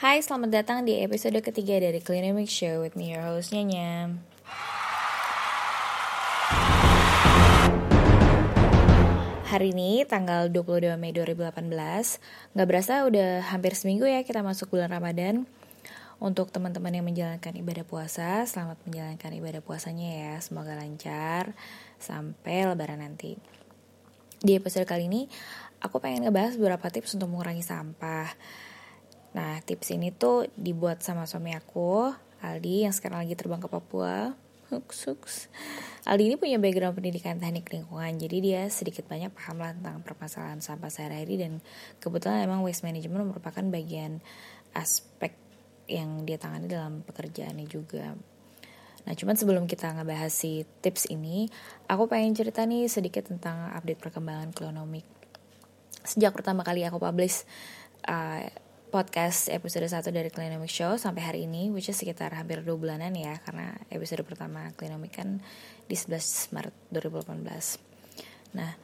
Hai, selamat datang di episode ketiga dari Klinomik Show with me, your host, Nyam-Nyam. Hari ini, tanggal 22 Mei 2018, nggak berasa udah hampir seminggu ya kita masuk bulan Ramadan. Untuk teman-teman yang menjalankan ibadah puasa, selamat menjalankan ibadah puasanya ya. Semoga lancar sampai lebaran nanti. Di episode kali ini, aku pengen ngebahas beberapa tips untuk mengurangi sampah. Nah, tips ini tuh dibuat sama suami aku, Aldi, yang sekarang lagi terbang ke Papua. Aldi ini punya background pendidikan teknik lingkungan, jadi dia sedikit banyak paham lah tentang permasalahan sampah sehari-hari, dan kebetulan emang waste management merupakan bagian aspek yang dia tangani dalam pekerjaannya juga. Nah, cuman sebelum kita ngebahas si tips ini, aku pengen cerita nih sedikit tentang update perkembangan Klinomik. Sejak pertama kali aku publish podcast episode 1 dari Klinomik Show sampai hari ini, which is sekitar hampir 2 bulanan ya, karena episode pertama Klinomik kan di 11 Maret 2018. Nah,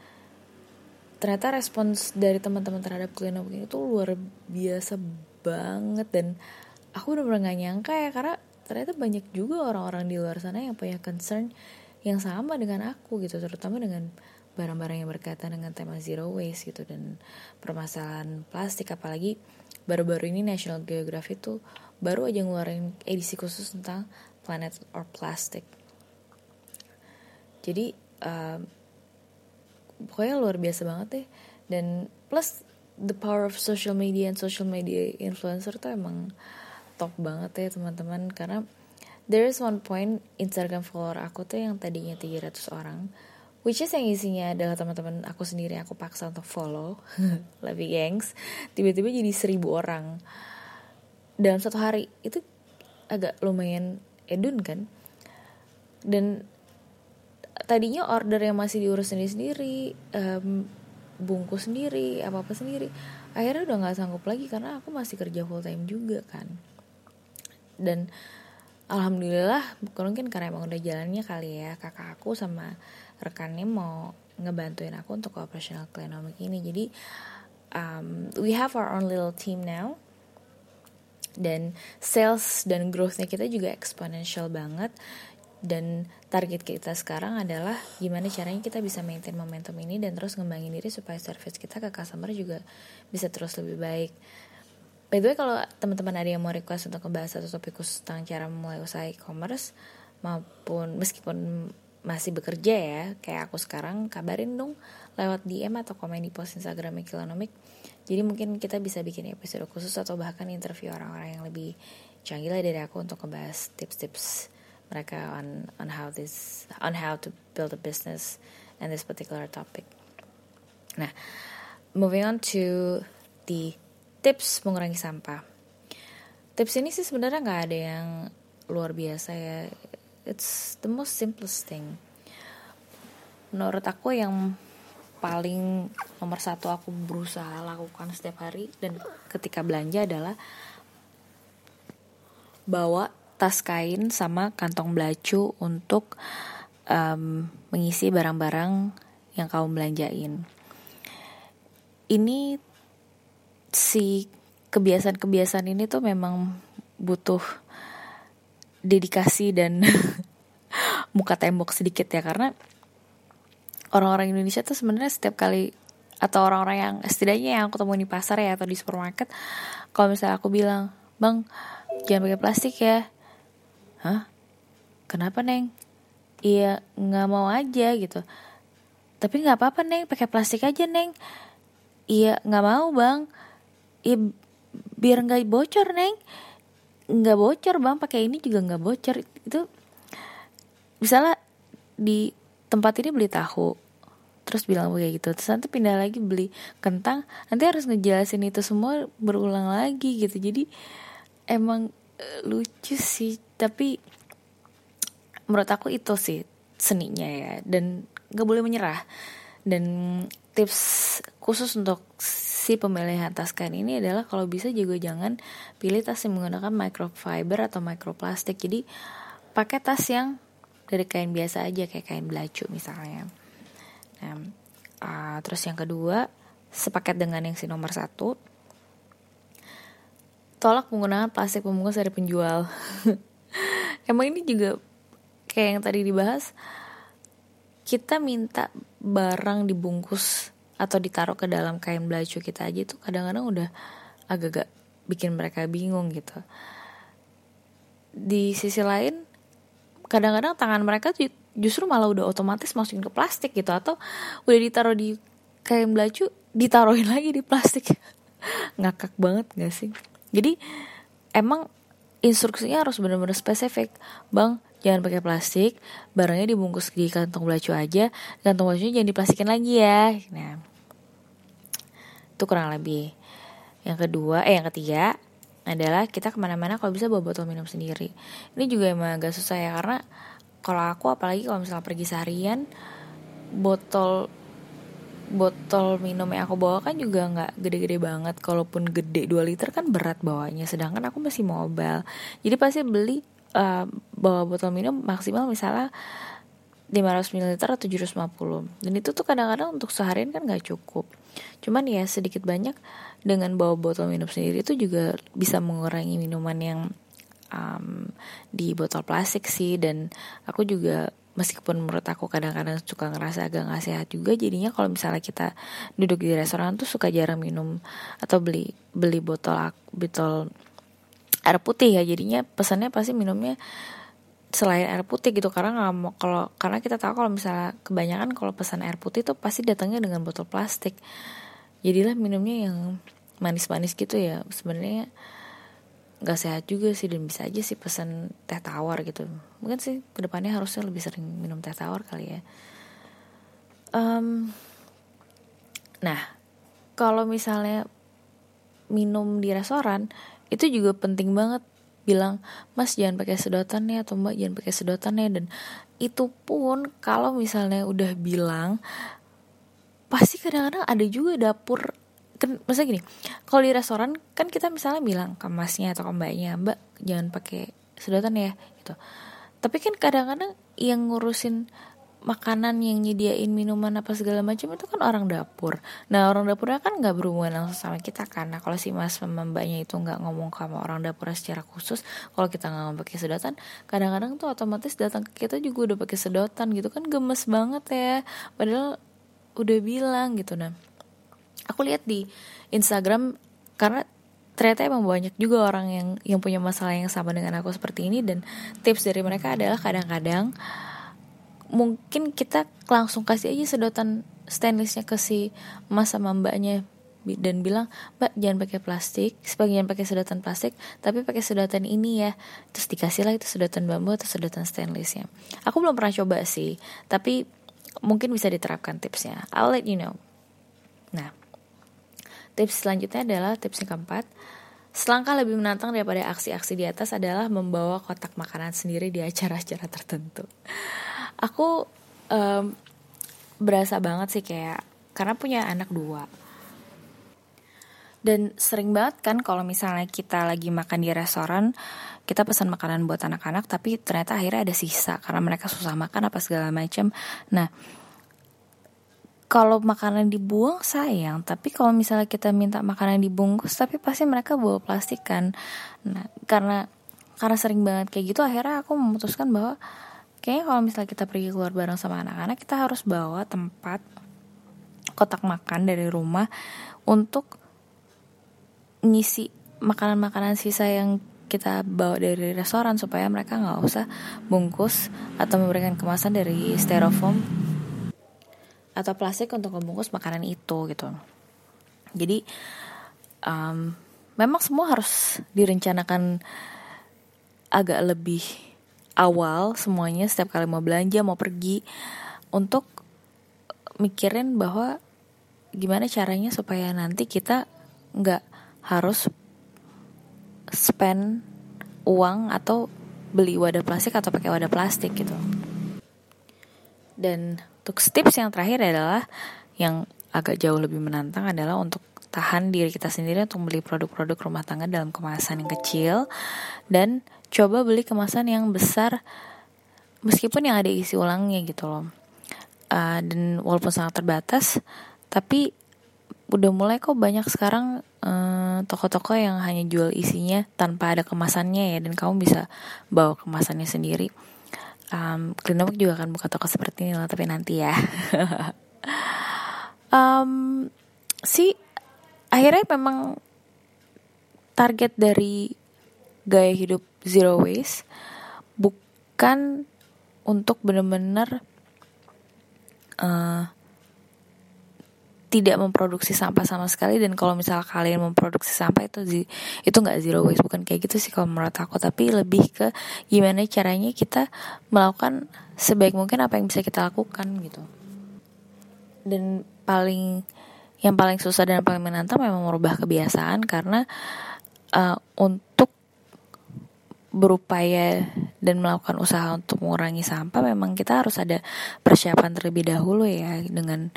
ternyata respons dari teman-teman terhadap Klinomik itu luar biasa banget, dan aku udah pernah gak nyangka ya, karena ternyata banyak juga orang-orang di luar sana yang punya concern yang sama dengan aku gitu, terutama dengan barang-barang yang berkaitan dengan tema zero waste gitu dan permasalahan plastik. Apalagi baru-baru ini National Geographic tuh baru aja ngeluarin edisi khusus tentang planet or plastic. Jadi pokoknya luar biasa banget deh. Dan plus the power of social media and social media influencer tuh emang top banget ya teman-teman. Karena there is one point Instagram follower aku tuh yang tadinya 300 orang, which is yang isinya adalah teman-teman aku sendiri, aku paksa untuk follow, lebih gengs, tiba-tiba jadi 1,000 orang. Dalam satu hari, itu agak lumayan edun kan? Dan tadinya order yang masih diurus sendiri-sendiri, bungkus sendiri, apa-apa sendiri, akhirnya udah gak sanggup lagi karena aku masih kerja full time juga kan. Dan alhamdulillah, mungkin karena emang udah jalannya kali ya, kakak aku sama rekannya mau ngebantuin aku untuk operational Klinomik ini. Jadi we have our own little team now, dan sales dan growthnya kita juga exponential banget. Dan target kita sekarang adalah gimana caranya kita bisa maintain momentum ini dan terus ngembangin diri supaya service kita ke customer juga bisa terus lebih baik. By the way, kalau teman-teman ada yang mau request untuk ngebahas satu topik khusus tentang cara memulai usaha e-commerce maupun meskipun masih bekerja ya, kayak aku sekarang, kabarin dong lewat DM atau komen di post Instagram Mikronomik. Jadi mungkin kita bisa bikin episode khusus atau bahkan interview orang-orang yang lebih canggih lah dari aku untuk ngebahas tips-tips mereka on how to build a business and this particular topic. Nah, moving on to the tips mengurangi sampah. Tips ini sih sebenarnya nggak ada yang luar biasa ya. It's the most simplest thing. Menurut aku yang paling nomor satu aku berusaha lakukan setiap hari dan ketika belanja adalah bawa tas kain sama kantong belacu untuk mengisi barang-barang yang kamu belanjain. Ini si kebiasaan-kebiasaan ini tuh memang butuh dedikasi dan muka tembok sedikit ya, karena orang-orang Indonesia tuh sebenarnya setiap kali, atau orang-orang yang setidaknya yang aku temuin di pasar ya atau di supermarket, kalau misalnya aku bilang, "Bang, jangan pakai plastik ya." "Hah? Kenapa, Neng?" "Iya, nggak mau aja gitu." "Tapi nggak apa-apa, Neng, pakai plastik aja, Neng." "Iya, nggak mau, Bang." "Iya, biar nggak bocor, Neng." "Nggak bocor, Bang, pakai ini juga nggak bocor." Itu misalnya di tempat ini beli tahu, terus bilang kayak gitu, terus nanti pindah lagi beli kentang, nanti harus ngejelasin itu semua berulang lagi gitu. Jadi emang lucu sih, tapi menurut aku itu sih seninya ya, dan nggak boleh menyerah. Dan tips khusus untuk si pemilihan tas kain ini adalah kalau bisa juga jangan pilih tas yang menggunakan microfiber atau microplastik. Jadi pakai tas yang dari kain biasa aja, kayak kain belacu misalnya. Nah, terus yang kedua, sepaket dengan yang si nomor satu, tolak penggunaan plastik pembungkus dari penjual. Emang ini juga kayak yang tadi dibahas, kita minta barang dibungkus atau ditaruh ke dalam kain belacu kita aja itu kadang-kadang udah agak-agak bikin mereka bingung gitu. Di sisi lain, kadang-kadang tangan mereka justru malah udah otomatis masukin ke plastik gitu, atau udah ditaruh di kain belacu, ditaruhin lagi di plastik. Ngakak banget gak sih? Jadi emang instruksinya harus benar-benar spesifik. Bang, jangan pakai plastik, barangnya dibungkus di kantong belacu aja, kantong belacunya jangan diplastikin lagi ya. Nah, itu kurang lebih. Yang ketiga adalah kita kemana-mana kalau bisa bawa botol minum sendiri. Ini juga emang agak susah ya, karena kalau aku apalagi kalau misalnya pergi seharian, botol minum yang aku bawa kan juga gak gede-gede banget. Kalaupun gede 2 liter kan berat bawanya, sedangkan aku masih mobile. Jadi pasti beli bawa botol minum maksimal misalnya 500 ml atau 750. Dan itu tuh kadang-kadang untuk seharian kan gak cukup. Cuman ya sedikit banyak dengan bawa botol minum sendiri itu juga bisa mengurangi minuman yang di botol plastik sih. Dan aku juga meskipun menurut aku kadang-kadang suka ngerasa agak gak sehat juga jadinya kalau misalnya kita duduk di restoran tuh suka jarang minum atau beli botol air putih ya, jadinya pesannya pasti minumnya selain air putih gitu, karena nggak mau karena kita tahu kalau misalnya kebanyakan kalau pesan air putih tuh pasti datangnya dengan botol plastik, jadilah minumnya yang manis-manis gitu ya, sebenarnya nggak sehat juga sih. Dan bisa aja sih pesan teh tawar gitu, mungkin sih kedepannya harusnya lebih sering minum teh tawar kali ya. Nah kalau misalnya minum di restoran itu juga penting banget bilang, mas jangan pakai sedotan ya, atau mbak jangan pakai sedotan ya. Dan itu pun kalau misalnya udah bilang, pasti kadang-kadang ada juga dapur. Maksudnya gini, kalau di restoran kan kita misalnya bilang ke masnya atau ke mbaknya, mbak jangan pakai sedotan ya gitu. Tapi kan kadang-kadang yang ngurusin makanan, yang nyediain minuman apa segala macam itu kan orang dapur. Nah orang dapurnya kan gak berhubungan langsung sama kita kan. Nah kalau si mas sama mbaknya itu gak ngomong sama orang dapurnya secara khusus, kalau kita gak ngomong pakai sedotan, kadang-kadang tuh otomatis datang ke kita juga udah pakai sedotan gitu kan, gemes banget ya, padahal udah bilang gitu. Nah aku lihat di Instagram, karena ternyata emang banyak juga orang yang punya masalah yang sama dengan aku seperti ini. Dan tips dari mereka adalah kadang-kadang mungkin kita langsung kasih aja sedotan stainlessnya ke si mas sama mbaknya dan bilang, mbak jangan pakai plastik, sebagian pakai sedotan plastik, tapi pakai sedotan ini ya. Terus dikasih lah itu sedotan bambu atau sedotan stainlessnya. Aku belum pernah coba sih, tapi mungkin bisa diterapkan tipsnya. I'll let you know. Nah, tips selanjutnya adalah tips yang keempat. Selangkah lebih menantang daripada aksi-aksi di atas adalah membawa kotak makanan sendiri di acara-acara tertentu. Aku berasa banget sih kayak, karena punya anak 2. Dan sering banget kan kalau misalnya kita lagi makan di restoran, kita pesan makanan buat anak-anak, tapi ternyata akhirnya ada sisa karena mereka susah makan apa segala macam. Nah, kalau makanan dibuang sayang, tapi kalau misalnya kita minta makanan dibungkus, tapi pasti mereka bawa plastik kan. Nah, karena sering banget kayak gitu, akhirnya aku memutuskan bahwa kayaknya kalau misalnya kita pergi keluar bareng sama anak-anak, kita harus bawa tempat kotak makan dari rumah untuk ngisi makanan-makanan sisa yang kita bawa dari restoran, supaya mereka nggak usah bungkus atau memberikan kemasan dari styrofoam atau plastik untuk membungkus makanan itu gitu. Jadi memang semua harus direncanakan agak lebih awal semuanya, setiap kali mau belanja, mau pergi, untuk mikirin bahwa gimana caranya supaya nanti kita gak harus spend uang atau beli wadah plastik atau pakai wadah plastik gitu. Dan untuk tips yang terakhir adalah, yang agak jauh lebih menantang adalah untuk tahan diri kita sendiri untuk beli produk-produk rumah tangga dalam kemasan yang kecil. Dan coba beli kemasan yang besar meskipun yang ada isi ulangnya gitu loh. Dan walaupun sangat terbatas, tapi udah mulai kok banyak sekarang toko-toko yang hanya jual isinya tanpa ada kemasannya ya, dan kamu bisa bawa kemasannya sendiri. Klinobok juga akan buka toko seperti ini lah, tapi nanti ya. Akhirnya memang target dari gaya hidup zero waste bukan untuk benar-benar tidak memproduksi sampah sama sekali. Dan kalau misalnya kalian memproduksi sampah, itu gak zero waste, bukan kayak gitu sih kalau menurut aku. Tapi lebih ke gimana caranya kita melakukan sebaik mungkin apa yang bisa kita lakukan gitu. Dan yang paling susah dan paling menantang memang merubah kebiasaan. Karena untuk berupaya dan melakukan usaha untuk mengurangi sampah, memang kita harus ada persiapan terlebih dahulu ya, dengan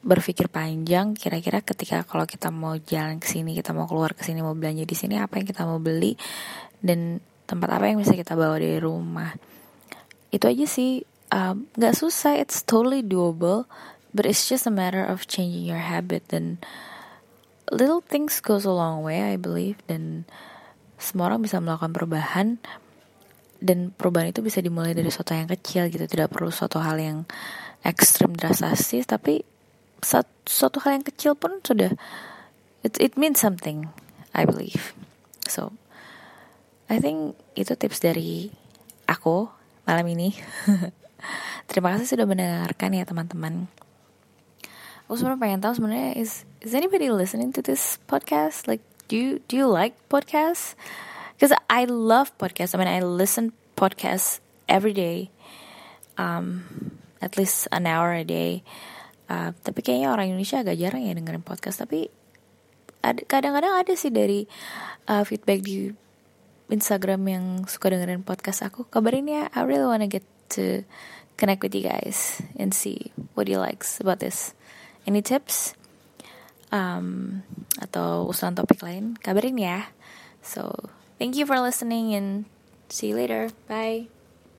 berpikir panjang kira-kira ketika kalau kita mau jalan ke sini, kita mau keluar ke sini, mau belanja di sini, apa yang kita mau beli dan tempat apa yang bisa kita bawa dari rumah. Itu aja sih, nggak susah, it's totally doable, but it's just a matter of changing your habit, and little things goes a long way I believe. Dan semua orang bisa melakukan perubahan, dan perubahan itu bisa dimulai dari sesuatu yang kecil gitu, tidak perlu suatu hal yang ekstrim drastis, tapi suatu hal yang kecil pun sudah it means something I believe. So I think itu tips dari aku malam ini. Terima kasih sudah mendengarkan ya teman-teman. Aku sebenarnya pengen tahu sebenarnya is anybody listening to this podcast? Like do you like podcasts? Because I love podcasts. I mean I listen podcasts every day, at least an hour a day. Tapi kayaknya orang Indonesia agak jarang ya dengerin podcast. Tapi kadang-kadang ada sih dari feedback di Instagram yang suka dengerin podcast aku. Kabarin ya, I really wanna get to connect with you guys and see what you likes about this. Any tips? Atau usulan topik lain, kabarin ya. So, thank you for listening and see you later. Bye.